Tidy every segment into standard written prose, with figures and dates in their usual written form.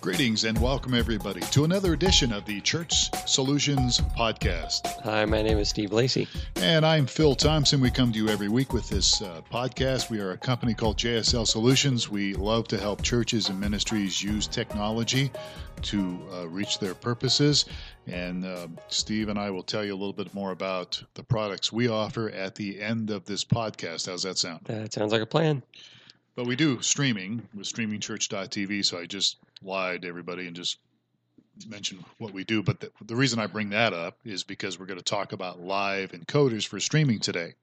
Greetings and welcome everybody to another edition of the Church Solutions Podcast. Hi, my name is Steve Lacey. And I'm Phil Thompson. We come to you every week with this podcast. We are a company called JSL Solutions. We love to help churches and ministries use technology to reach their purposes. And Steve and I will tell you a little bit more about the products we offer at the end of this podcast. How's that sound? That sounds like a plan. But we do streaming with StreamingChurch.tv, so I just lied to everybody and just mentioned what we do. But the reason I bring that up is because we're going to talk about live encoders for streaming today.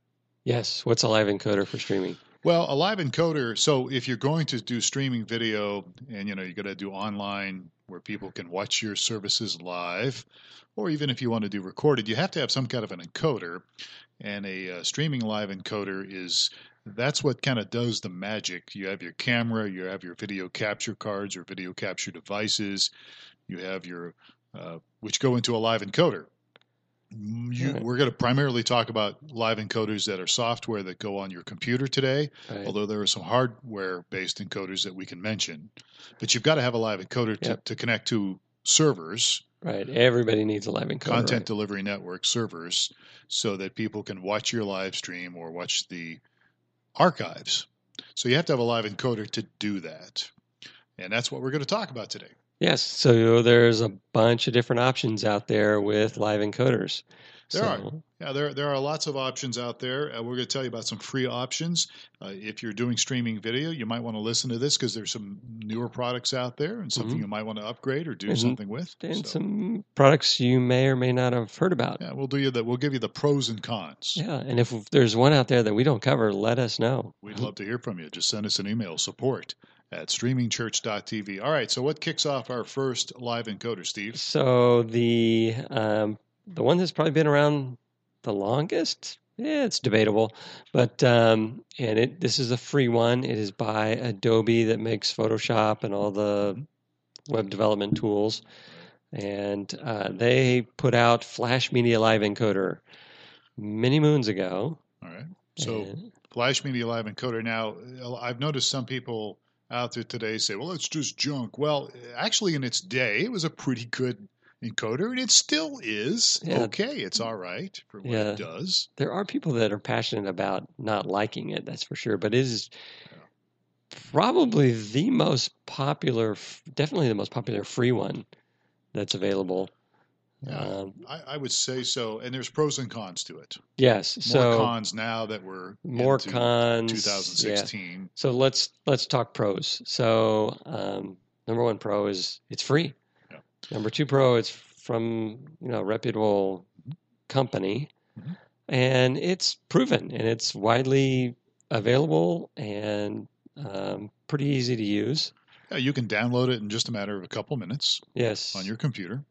Yes. What's a live encoder for streaming? Well, a live encoder, so if you're going to do streaming video and, you know, you're going to do online where people can watch your services live, or even if you want to do recorded, you have to have some kind of an encoder. And a streaming live encoder is... that's what kind of does the magic. You have your camera, you have your video capture cards or video capture devices, you have your, which go into a live encoder. We're going to primarily talk about live encoders that are software that go on your computer today, although there are some hardware-based encoders that we can mention. But you've got to have a live encoder to connect to servers. Right. Everybody needs a live encoder. Content delivery network servers so that people can watch your live stream or watch the archives. So you have to have a live encoder to do that. And that's what we're going to talk about today. Yes. So there's a bunch of different options out there with live encoders. There are. Yeah, there are lots of options out there. We're going to tell you about some free options. If you're doing streaming video, you might want to listen to this because there's some newer products out there and something you might want to upgrade or do something with. And some products you may or may not have heard about. Yeah, we'll do you that. We'll give you the pros and cons. Yeah, and if there's one out there that we don't cover, let us know. We'd love to hear from you. Just send us an email, support@streamingchurch.tv. All right, so what kicks off our first live encoder, Steve? So the one that's probably been around the longest, it's debatable, but this is a free one. It is by Adobe, that makes Photoshop and all the web development tools, and they put out Flash Media Live Encoder many moons ago. All right, so Flash Media Live Encoder. Now, I've noticed some people out there today say, "Well, it's just junk." Well, actually, in its day, it was a pretty good encoder, and it still is. Yeah. Okay, it's all right for what it does. There are people that are passionate about not liking it, that's for sure, but it is probably the most popular, definitely the most popular free one that's available. Yeah, I would say so, and there's pros and cons to it. Yes, more cons now that we're more cons 2016. Yeah. So let's talk pros. So number one pro is it's free. Number two pro, it's from, a reputable company, and it's proven, and it's widely available and pretty easy to use. Yeah, you can download it in just a matter of a couple minutes. Yes, on your computer.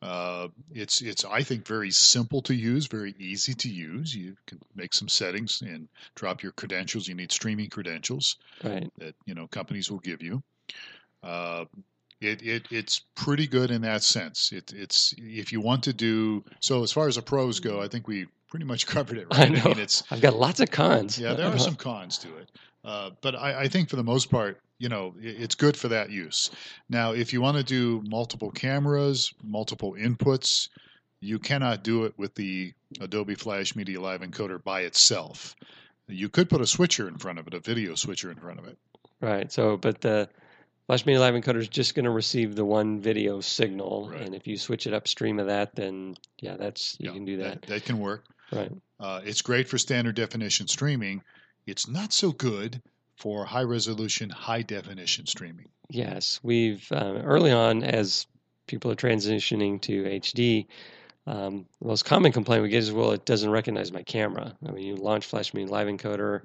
It's I think very simple to use, very easy to use. You can make some settings and drop your credentials. You need streaming credentials that companies will give you. It's pretty good in that sense. It's if you want to do so. As far as the pros go, I think we pretty much covered it. Right? I know. I mean, I've got lots of cons. Yeah, there are some cons to it, but I think for the most part, it's good for that use. Now, if you want to do multiple cameras, multiple inputs, you cannot do it with the Adobe Flash Media Live Encoder by itself. You could put a switcher in front of it, a video switcher in front of it. Right. So, but the Flash Media Live Encoder is just going to receive the one video signal, and if you switch it upstream of that, then, you can do that. That can work. Right. It's great for standard definition streaming. It's not so good for high-resolution, high-definition streaming. Yes. We've early on, as people are transitioning to HD, the most common complaint we get is, well, it doesn't recognize my camera. I mean, you launch Flash Media Live Encoder,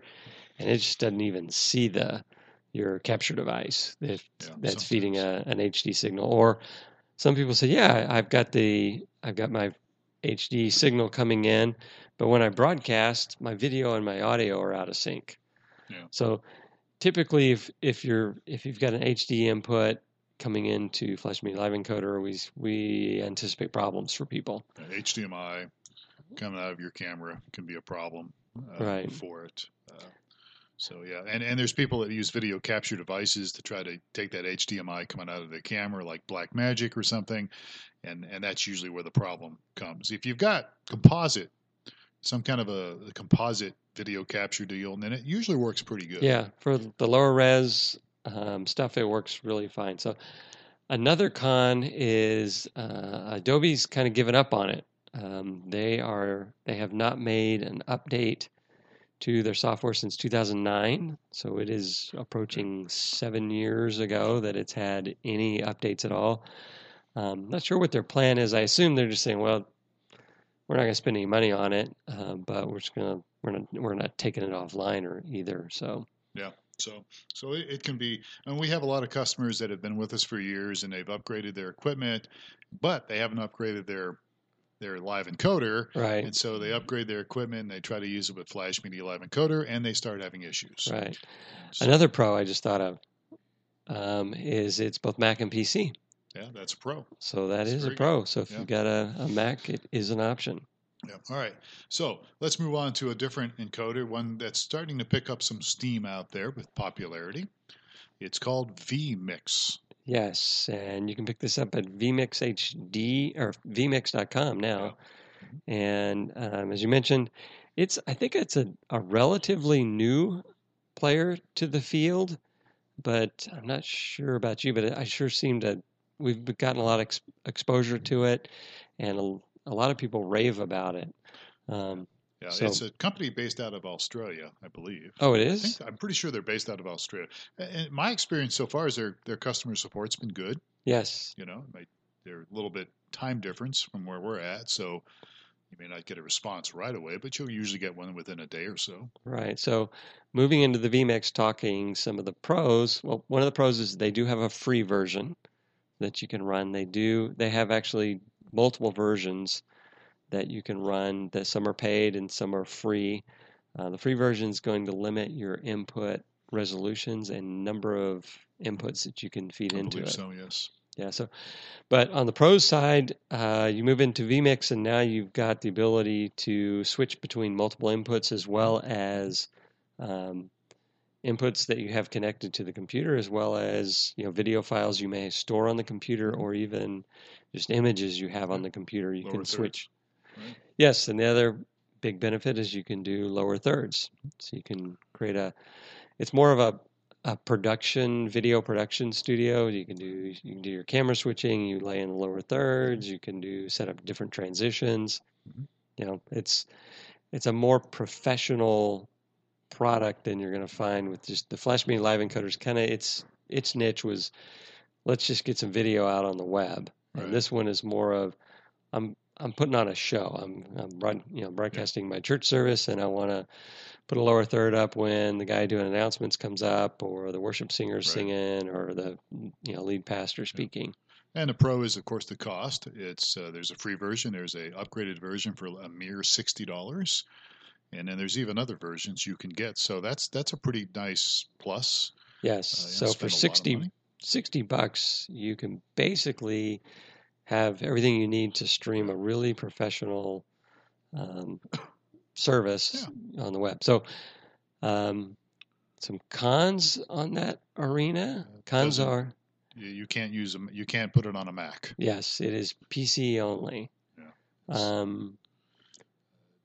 and it just doesn't even see your capture device that's feeding an HD signal. Or some people say, I've got my HD signal coming in, but when I broadcast, my video and my audio are out of sync. Yeah. So typically, if you've got an HD input coming into Flash Media Live Encoder, we anticipate problems for people. HDMI coming out of your camera can be a problem for it. So yeah, and there's people that use video capture devices to try to take that HDMI coming out of the camera, like Blackmagic or something, and that's usually where the problem comes. If you've got composite, some kind of a composite video capture deal, then it usually works pretty good. Yeah, for the lower res stuff, it works really fine. So another con is Adobe's kind of given up on it. They have not made an update to their software since 2009, so it is approaching 7 years ago that it's had any updates at all. Not sure what their plan is. I assume they're just saying, "Well, we're not going to spend any money on it, but we're just going to we're not taking it offline or either." So yeah, so it can be. And we have a lot of customers that have been with us for years, and they've upgraded their equipment, but they haven't upgraded their live encoder, right? And so they upgrade their equipment and they try to use it with Flash Media Live Encoder and they start having issues. Right. So, another pro I just thought of is it's both Mac and PC. Yeah, that's a pro. So that's a pro. Good. So if you've got a Mac, it is an option. Yeah. All right. So let's move on to a different encoder, one that's starting to pick up some steam out there with popularity. It's called VMix. Yes, and you can pick this up at VMixHD or VMix.com now. Yeah. And as you mentioned, I think it's a relatively new player to the field, but I'm not sure about you, but I sure seem to we've gotten a lot of exposure to it, and a lot of people rave about it. Yeah, so, it's a company based out of Australia, I believe. Oh, it is? I'm pretty sure they're based out of Australia. And my experience so far is their customer support's been good. Yes. You know, they're a little bit time difference from where we're at, so you may not get a response right away, but you'll usually get one within a day or so. Right. So moving into the VMix, talking some of the pros. Well, one of the pros is they do have a free version that you can run. They have actually multiple versions that you can run, that some are paid and some are free. The free version is going to limit your input resolutions and number of inputs that you can feed into it. I believe so, yes. Yeah, so, but on the pros side, you move into VMix and now you've got the ability to switch between multiple inputs as well as inputs that you have connected to the computer, as well as, you know, video files you may store on the computer or even just images you have on the computer. You can switch. Right. Yes, and the other big benefit is you can do lower thirds. So you can create it's more of a video production studio. You can do your camera switching, you lay in the lower thirds, you can set up different transitions. Mm-hmm. You know, it's a more professional product than you're going to find with just the Flash Media Live Encoder's kind of its niche was, let's just get some video out on the web. Right. And this one is more of I'm putting on a show. I'm broadcasting my church service, and I want to put a lower third up when the guy doing announcements comes up, or the worship singer singing, or the lead pastor speaking. And the pro is, of course, the cost. It's there's a free version. There's a upgraded version for a mere $60, and then there's even other versions you can get. So that's a pretty nice plus. Yes. So for $60, you can basically have everything you need to stream a really professional service on the web. So some cons on that arena. Cons are you can't use them. You can't put it on a Mac. Yes, it is PC only. Yeah.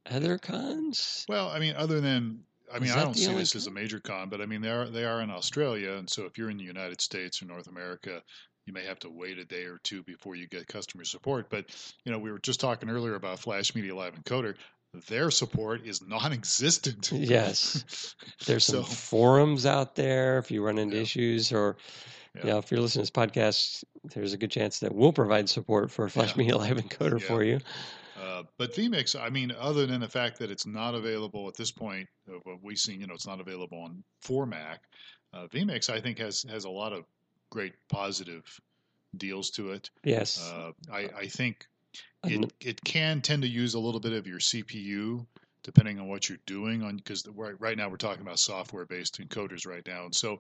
Other cons? Well, I mean, I don't see this as a major con, but I mean, they are in Australia, and so if you're in the United States or North America, you may have to wait a day or two before you get customer support. But, you know, we were just talking earlier about Flash Media Live Encoder. Their support is non-existent. Yes. There's some forums out there if you run into issues, or, if you're listening to this podcast, there's a good chance that we'll provide support for Flash Media Live Encoder for you. But VMix, I mean, other than the fact that it's not available at this point, what we've seen, it's not available for Mac, VMix, I think, has a lot of great positive deals to it. Yes. I think it can tend to use a little bit of your CPU depending on what you're doing on, because right now we're talking about software-based encoders right now. And so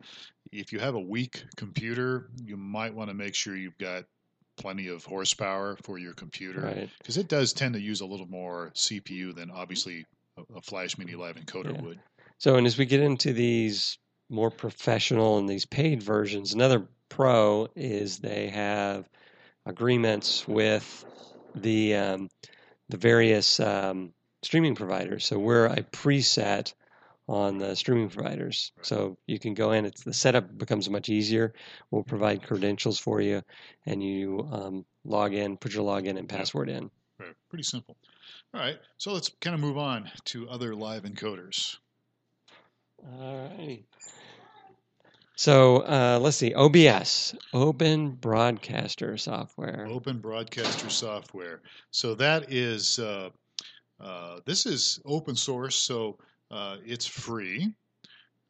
if you have a weak computer, you might want to make sure you've got plenty of horsepower for your computer, because it does tend to use a little more CPU than obviously a Flash Media Live Encoder would. So, and as we get into these more professional and these paid versions, another pro is they have agreements with the various streaming providers. So we're a preset on the streaming providers. So you can go in, it's the setup becomes much easier. We'll provide credentials for you, and you log in, put your login and password in. Right. Pretty simple. All right, so let's kind of move on to other live encoders. All right. So let's see, OBS, Open Broadcaster Software. Open Broadcaster Software. So that is, this is open source, so it's free.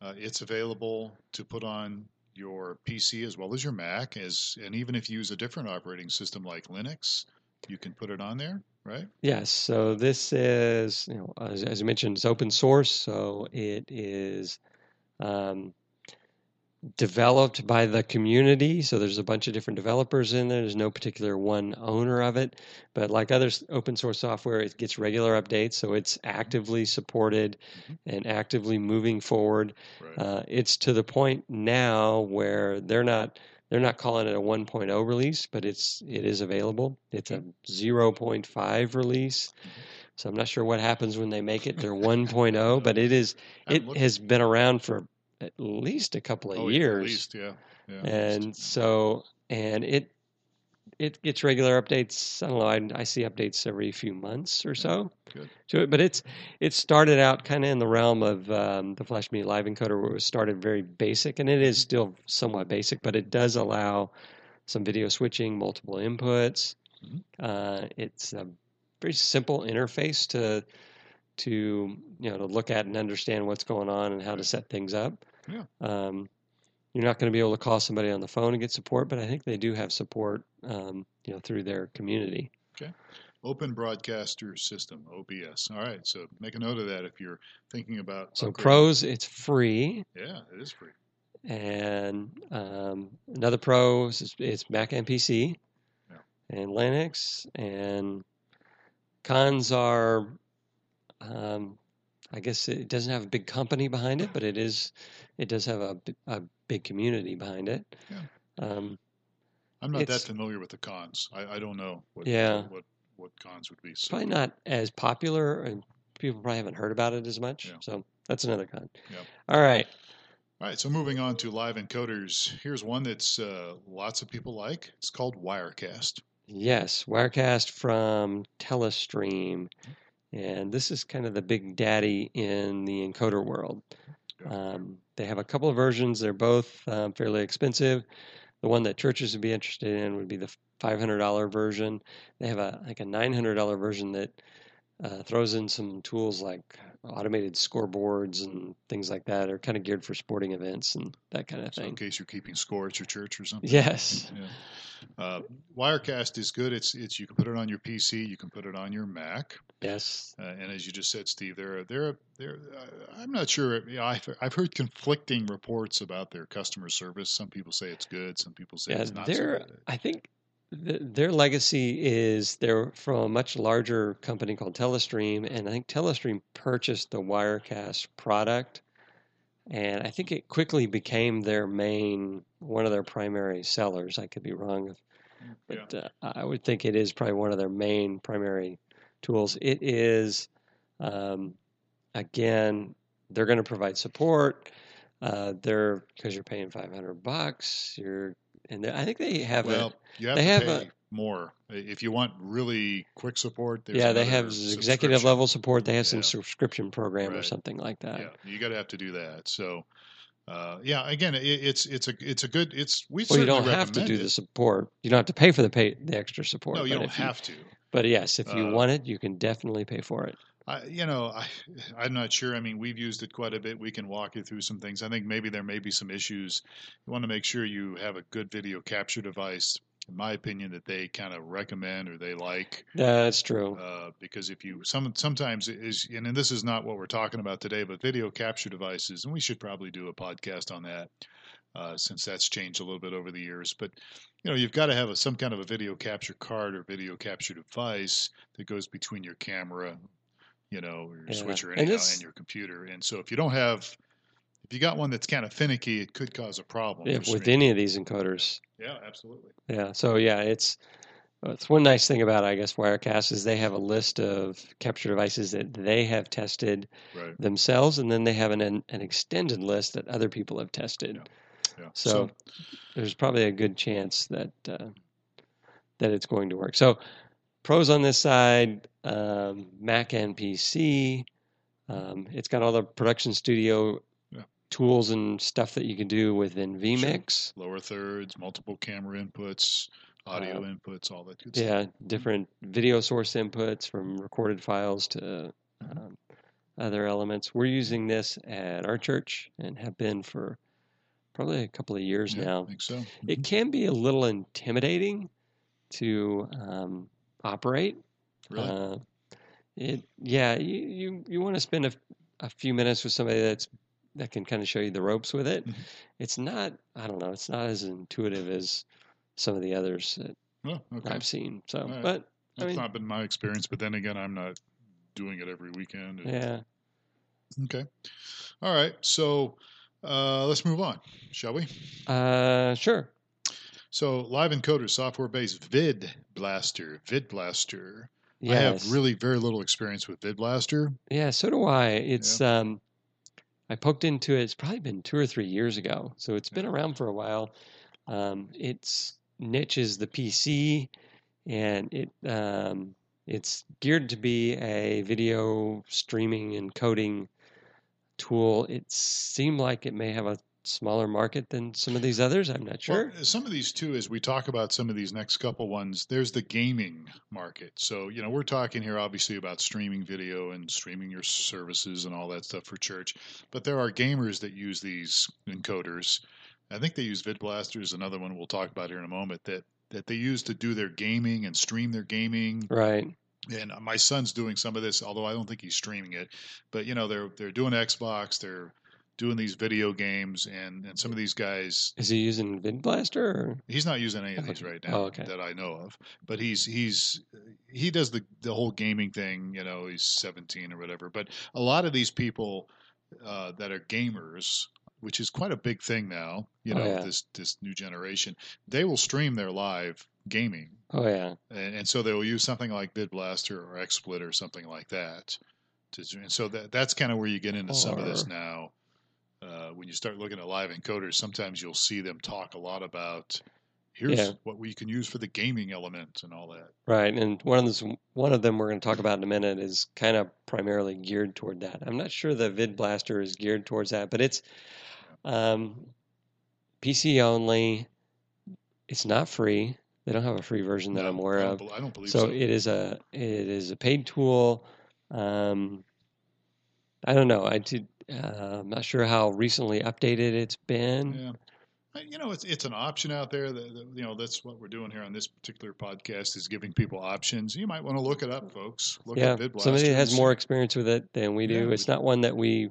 It's available to put on your PC as well as your Mac, and even if you use a different operating system like Linux, you can put it on there, right? Yes. So this is, you know, as I mentioned, it's open source, so it is developed by the community. So there's a bunch of different developers in there. There's no particular one owner of it, but like other open source software, it gets regular updates. So it's actively supported and actively moving forward. Right. It's to the point now where they're not calling it a 1.0 release, but it is available. It's a 0.5 release. So I'm not sure what happens when they make it their 1.0, but it has been around for at least a couple of years. At least, yeah. And so, and it gets regular updates. I don't know. I see updates every few months or so to it. But it started out kind of in the realm of the Flash Media Live Encoder, where it was started very basic, and it is still somewhat basic, but it does allow some video switching, multiple inputs. It's a very simple interface to look at and understand what's going on and how to set things up. Yeah. You're not going to be able to call somebody on the phone and get support, but I think they do have support, through their community. Okay. Open Broadcaster System, OBS. All right. So make a note of that if you're thinking about. So upgrading. Pros, it's free. Yeah, it is free. And another pro is it's Mac and PC and Linux. And cons are, I guess it doesn't have a big company behind it, but it does have a big community behind it. Yeah. I'm not that familiar with the cons. I don't know what cons would be. It's probably not as popular, and people probably haven't heard about it as much. Yeah. So that's another con. Yeah. All right. All right, so moving on to live encoders. Here's one that's lots of people like. It's called Wirecast. Yes, Wirecast from Telestream. And this is kind of the big daddy in the encoder world. They have a couple of versions. They're both fairly expensive. The one that churches would be interested in would be the $500 version. They have a $900 version that throws in some tools like automated scoreboards and things like that, are kind of geared for sporting events and that kind of thing. So in case you're keeping score at your church or something. Yes. Yeah. Wirecast is good. It's you can put it on your PC, you can put it on your Mac. Yes. And as you just said, Steve, I'm not sure. You know, I've heard conflicting reports about their customer service. Some people say it's good. Some people say it's not so good. I think their legacy is they're from a much larger company called Telestream, and I think Telestream purchased the Wirecast product, and I think it quickly became one of their primary sellers. I could be wrong, but I would think it is probably one of their main primary tools. It is, again, they're going to provide support. Because you're paying $500, and I think they have to pay more if you want really quick support. They have executive level support. They have some subscription program or something like that. Yeah, you have to do that. So, again, you don't have to do the support. You don't have to pay for the extra support. No, you don't have to. But yes, if you want it, you can definitely pay for it. I'm not sure. I mean, we've used it quite a bit. We can walk you through some things. I think maybe there may be some issues. You want to make sure you have a good video capture device. in my opinion, that they kind of recommend or they like. That's true. Because if you sometimes is, and this is not what we're talking about today, but video capture devices, and we should probably do a podcast on that since that's changed a little bit over the years. But you know, you've got to have a, some kind of a video capture card or video capture device that goes between your camera, you know, or your switcher and your computer. And so if you don't have, if you got one that's kind of finicky, it could cause a problem. Yeah, with any of these encoders. Yeah, absolutely. Yeah. So yeah, it's one nice thing about, I guess, Wirecast is they have a list of capture devices that they have tested themselves, and then they have an extended list that other people have tested. Yeah. Yeah. So there's probably a good chance that that it's going to work. So pros on this side, Mac and PC. It's got all the production studio tools and stuff that you can do within VMix. Sure. Lower thirds, multiple camera inputs, audio inputs, all that good stuff. Yeah, different video source inputs from recorded files to other elements. We're using this at our church and have been for probably a couple of years now. I think so. Mm-hmm. It can be a little intimidating to operate. Really? You want to spend a few minutes with somebody that can kind of show you the ropes with it. Mm-hmm. It's not, I don't know, it's not as intuitive as some of the others that I've seen. So, right. But that's not been my experience. But then again, I'm not doing it every weekend. Yeah. Okay. All right. So let's move on, shall we? Sure. So Live Encoder, software-based VidBlaster. Yes. I have really very little experience with VidBlaster. Yeah, so do I. It's I poked into it. It's probably been 2 or 3 years ago, so it's been around for a while. Its niche is the PC, and it's geared to be a video streaming and coding tool. It seemed like it may have a smaller market than some of these others. I'm not sure. Well, some of these too, as we talk about some of these next couple ones, there's the gaming market. So, you know, we're talking here obviously about streaming video and streaming your services and all that stuff for church, but there are gamers that use these encoders. I think they use VidBlaster, another one we'll talk about here in a moment, that they use to do their gaming and stream their gaming. Right. And my son's doing some of this, although I don't think he's streaming it, but you know, they're doing Xbox, they're doing these video games, and some of these guys... Is he using VidBlaster? Or? He's not using any of these right now that I know of. But he does the whole gaming thing, you know, he's 17 or whatever. But a lot of these people that are gamers, which is quite a big thing now, you know, this new generation, they will stream their live gaming. Oh, yeah. And so they will use something like VidBlaster or XSplit or something like that. And so that's kind of where you get into some of this now. When you start looking at Live Encoders, sometimes you'll see them talk a lot about here's what we can use for the gaming element and all that. Right, and one of them we're going to talk about in a minute is kind of primarily geared toward that. I'm not sure the VidBlaster is geared towards that, but it's PC only. It's not free. They don't have a free version that I'm aware of. I don't believe so. So it is a paid tool. I don't know. I'm not sure how recently updated it's been. Yeah. You know, it's an option out there. You know, that's what we're doing here on this particular podcast is giving people options. You might want to look it up, folks. Look at VidBlaster. Somebody has more experience with it than we do. It's not one that we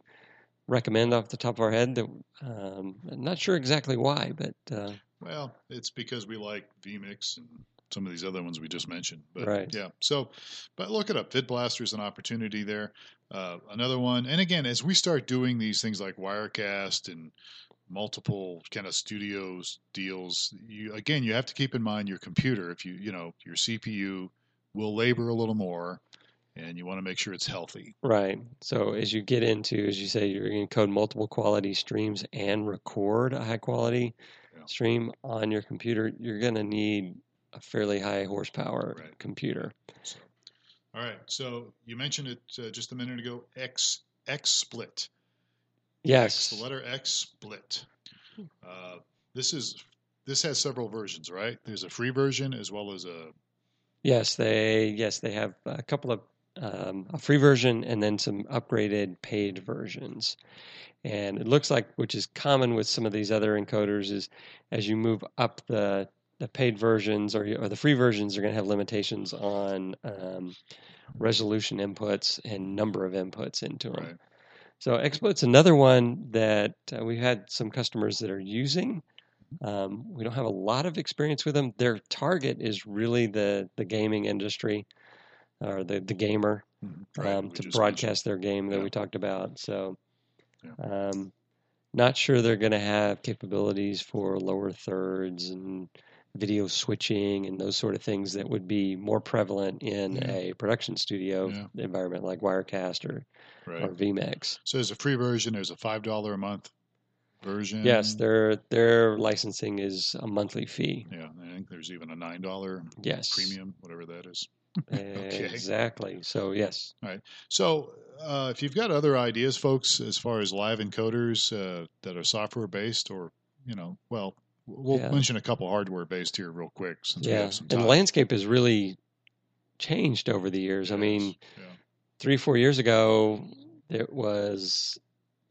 recommend off the top of our head. I'm not sure exactly why, but... Well, it's because we like vMix and some of these other ones we just mentioned. But, yeah. So, but look it up. VidBlaster is an opportunity there. Another one, and again, as we start doing these things like Wirecast and multiple kind of studios deals, you have to keep in mind your computer. If your CPU will labor a little more, and you want to make sure it's healthy. Right. So as you get into, as you say, you're going to code multiple quality streams and record a high quality stream on your computer. You're going to need a fairly high horsepower computer. So. All right, so you mentioned it just a minute ago, XSplit. Yes. The letter XSplit. This has several versions, right? There's a free version as well as a... Yes, they have a couple of a free version and then some upgraded paid versions. And it looks like, which is common with some of these other encoders, is as you move up the the paid versions or the free versions are going to have limitations on resolution inputs and number of inputs into them. Right. So XSplit's another one that we've had some customers that are using. We don't have a lot of experience with them. Their target is really the gaming industry or the gamer to broadcast their game that we talked about. So not sure they're going to have capabilities for lower thirds and video switching and those sort of things that would be more prevalent in a production studio environment like Wirecast or VMix. So there's a free version. There's a $5 a month version. Yes, their licensing is a monthly fee. Yeah, I think there's even a $9 premium, whatever that is. Okay. Exactly. So, yes. All right. So if you've got other ideas, folks, as far as live encoders that are software-based or, we'll mention a couple hardware-based here real quick. Since we have some time. And the landscape has really changed over the years. I mean, 3-4 years ago, it was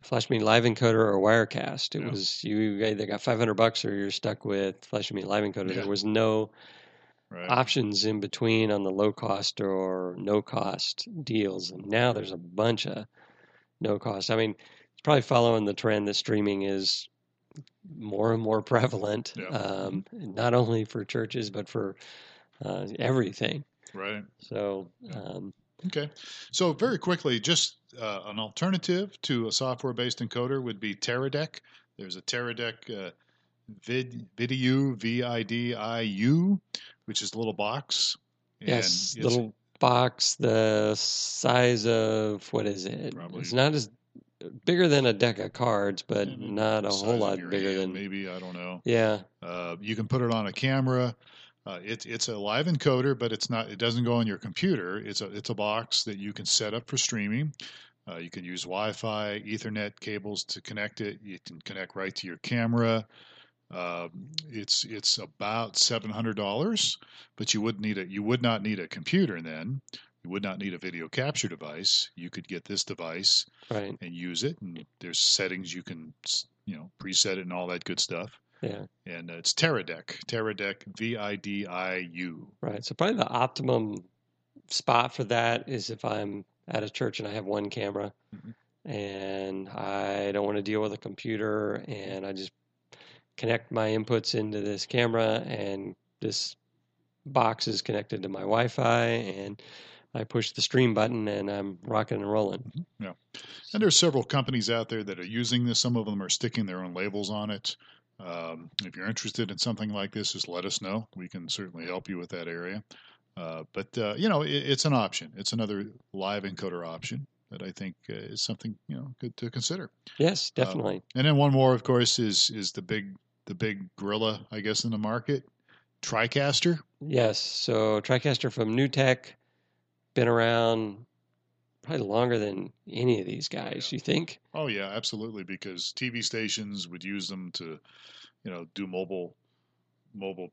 Flash Media Live Encoder or Wirecast. It was you either got $500 or you're stuck with Flash Media Live Encoder. Yeah. There was no options in between on the low cost or no cost deals. And now there's a bunch of no cost. I mean, it's probably following the trend that streaming is more and more prevalent, not only for churches, but for everything. Right. So, okay. So very quickly, just an alternative to a software-based encoder would be Teradek. There's a Teradek Vidiu, V-I-D-I-U, which is a little box. And yes, little box the size of, what is it? Probably. It's not as bigger than a deck of cards, but not a whole lot bigger than. Maybe, I don't know. Yeah. You can put it on a camera. It's a live encoder, but it's not. It doesn't go on your computer. It's a box that you can set up for streaming. You can use Wi-Fi, Ethernet cables to connect it. You can connect right to your camera. It's about $700, but you would not need a computer then. You would not need a video capture device. You could get this device and use it. And there's settings you can, preset it and all that good stuff. Yeah. And it's Teradek, V-I-D-I-U. Right. So probably the optimum spot for that is if I'm at a church and I have one camera and I don't want to deal with a computer and I just connect my inputs into this camera and this box is connected to my Wi-Fi and I push the stream button and I'm rocking and rolling. Yeah. And there's several companies out there that are using this. Some of them are sticking their own labels on it. If you're interested in something like this, just let us know. We can certainly help you with that area. It's an option. It's another live encoder option that I think is something, good to consider. Yes, definitely. And then one more, of course, is the big gorilla, I guess, in the market, TriCaster. Yes. So TriCaster from NewTek. Been around probably longer than any of these guys, you think? Oh, yeah, absolutely, because TV stations would use them to, do mobile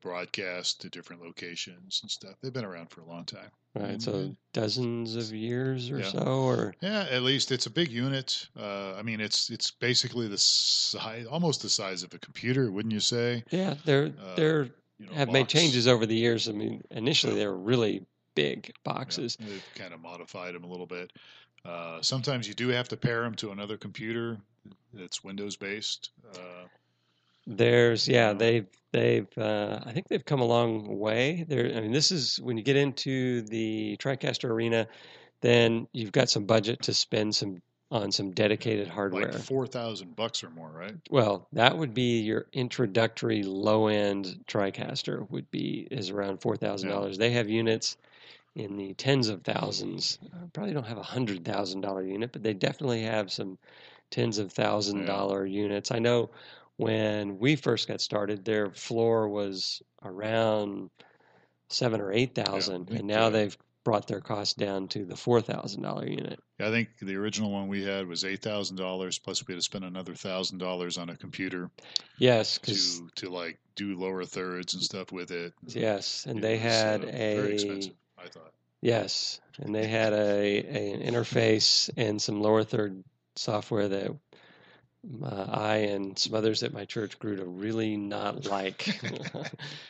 broadcast to different locations and stuff. They've been around for a long time. Right, and so dozens of years or so? Or yeah, at least it's a big unit. It's basically almost the size of a computer, wouldn't you say? Yeah, they're have made changes over the years. I mean, initially they were really big boxes. Yeah, they've kind of modified them a little bit. Sometimes you do have to pair them to another computer that's Windows-based. I think they've come a long way. This is when you get into the TriCaster arena, then you've got some budget to spend on some dedicated hardware. Like $4,000 or more, right? Well, that would be your introductory low-end TriCaster is around $4,000. They have units in the tens of thousands. Probably don't have a $100,000 unit, but they definitely have some tens of $1,000 units. I know when we first got started, their floor was around 7,000 or 8,000, and now they've brought their cost down to the $4,000 unit. I think the original one we had was $8,000, plus we had to spend another $1,000 on a computer. Yes, to do lower thirds and stuff with it. Yes, and they had very expensive, I thought. Yes, and they had an interface and some lower third software that I and some others at my church grew to really not like.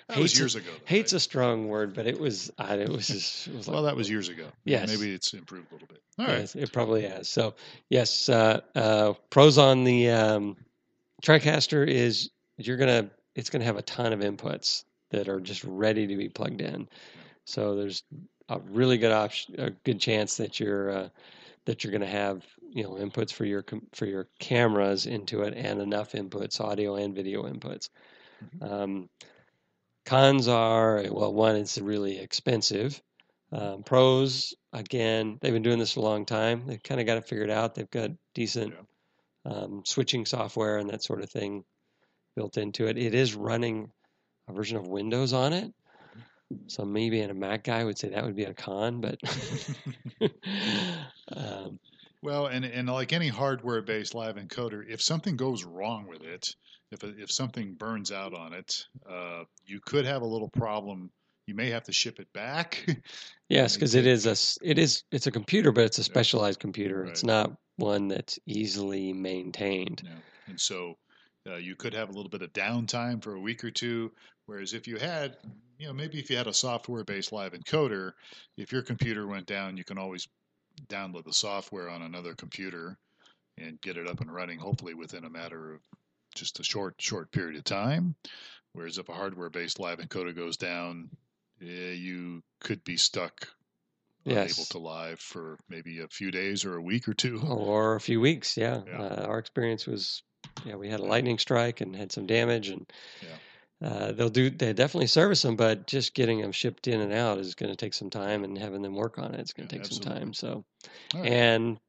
That was years ago. Though, hate's right? A strong word, but it was just. It was like, well, that was years ago. Yes. Maybe it's improved a little bit. All right. Yes, it probably has. So, yes, pros on the TriCaster is it's going to have a ton of inputs that are just ready to be plugged in. So there's a really good good chance that you're going to have, inputs for your cameras into it, and enough inputs, audio and video inputs. Mm-hmm. Cons are, one, it's really expensive. Pros, again, they've been doing this a long time. They've kind of got it figured out. They've got decent switching software and that sort of thing built into it. It is running a version of Windows on it. So maybe a Mac guy would say that would be a con, but well, and like any hardware-based live encoder, if something goes wrong with it, if something burns out on it, you could have a little problem. You may have to ship it back. Yes, because it's a computer, but it's a specialized computer. Right. It's not one that's easily maintained. Yeah. And so you could have a little bit of downtime for a week or two. Whereas if you had, maybe if you had a software-based live encoder, if your computer went down, you can always download the software on another computer and get it up and running, hopefully within a matter of just a short period of time. Whereas if a hardware-based live encoder goes down, you could be stuck, unable to live for maybe a few days or a week or two. Or a few weeks, yeah. Our experience was, we had a lightning strike and had some damage and... Yeah. They definitely service them, but just getting them shipped in and out is going to take some time, and having them work on it is going to take some time. So, And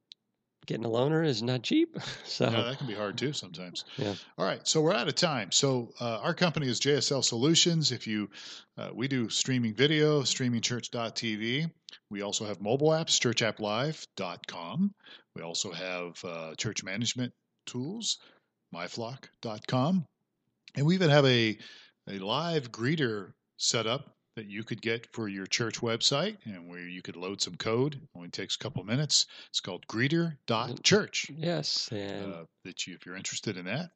getting a loaner is not cheap. So that can be hard too sometimes. Yeah. All right. So we're out of time. So our company is JSL Solutions. If you, we do streaming video, StreamingChurch.tv. We also have mobile apps, churchapplive.com. We also have church management tools, myflock.com. And we even have a live greeter set up that you could get for your church website, and where you could load some code. It only takes a couple of minutes. It's called greeter.church. Yes. And if you're interested in that,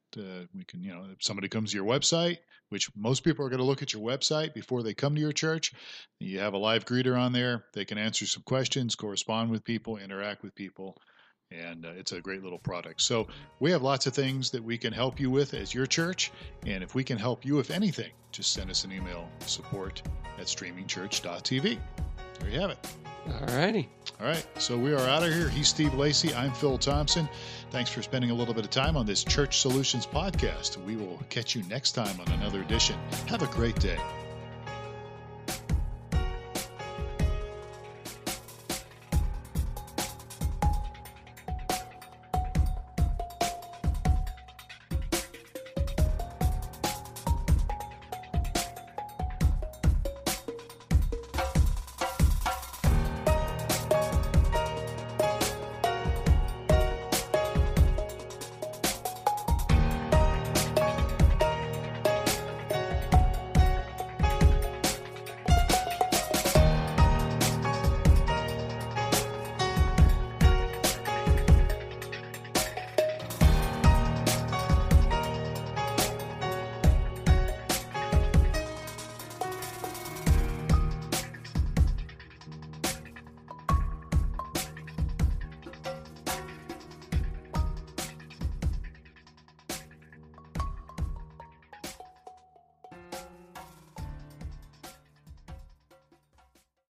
we can, if somebody comes to your website, which most people are going to look at your website before they come to your church, you have a live greeter on there. They can answer some questions, correspond with people, interact with people. And it's a great little product. So we have lots of things that we can help you with as your church. And if we can help you with anything, just send us an email, support@streamingchurch.tv. There you have it. All righty. All right. So we are out of here. He's Steve Lacey. I'm Phil Thompson. Thanks for spending a little bit of time on this Church Solutions podcast. We will catch you next time on another edition. Have a great day.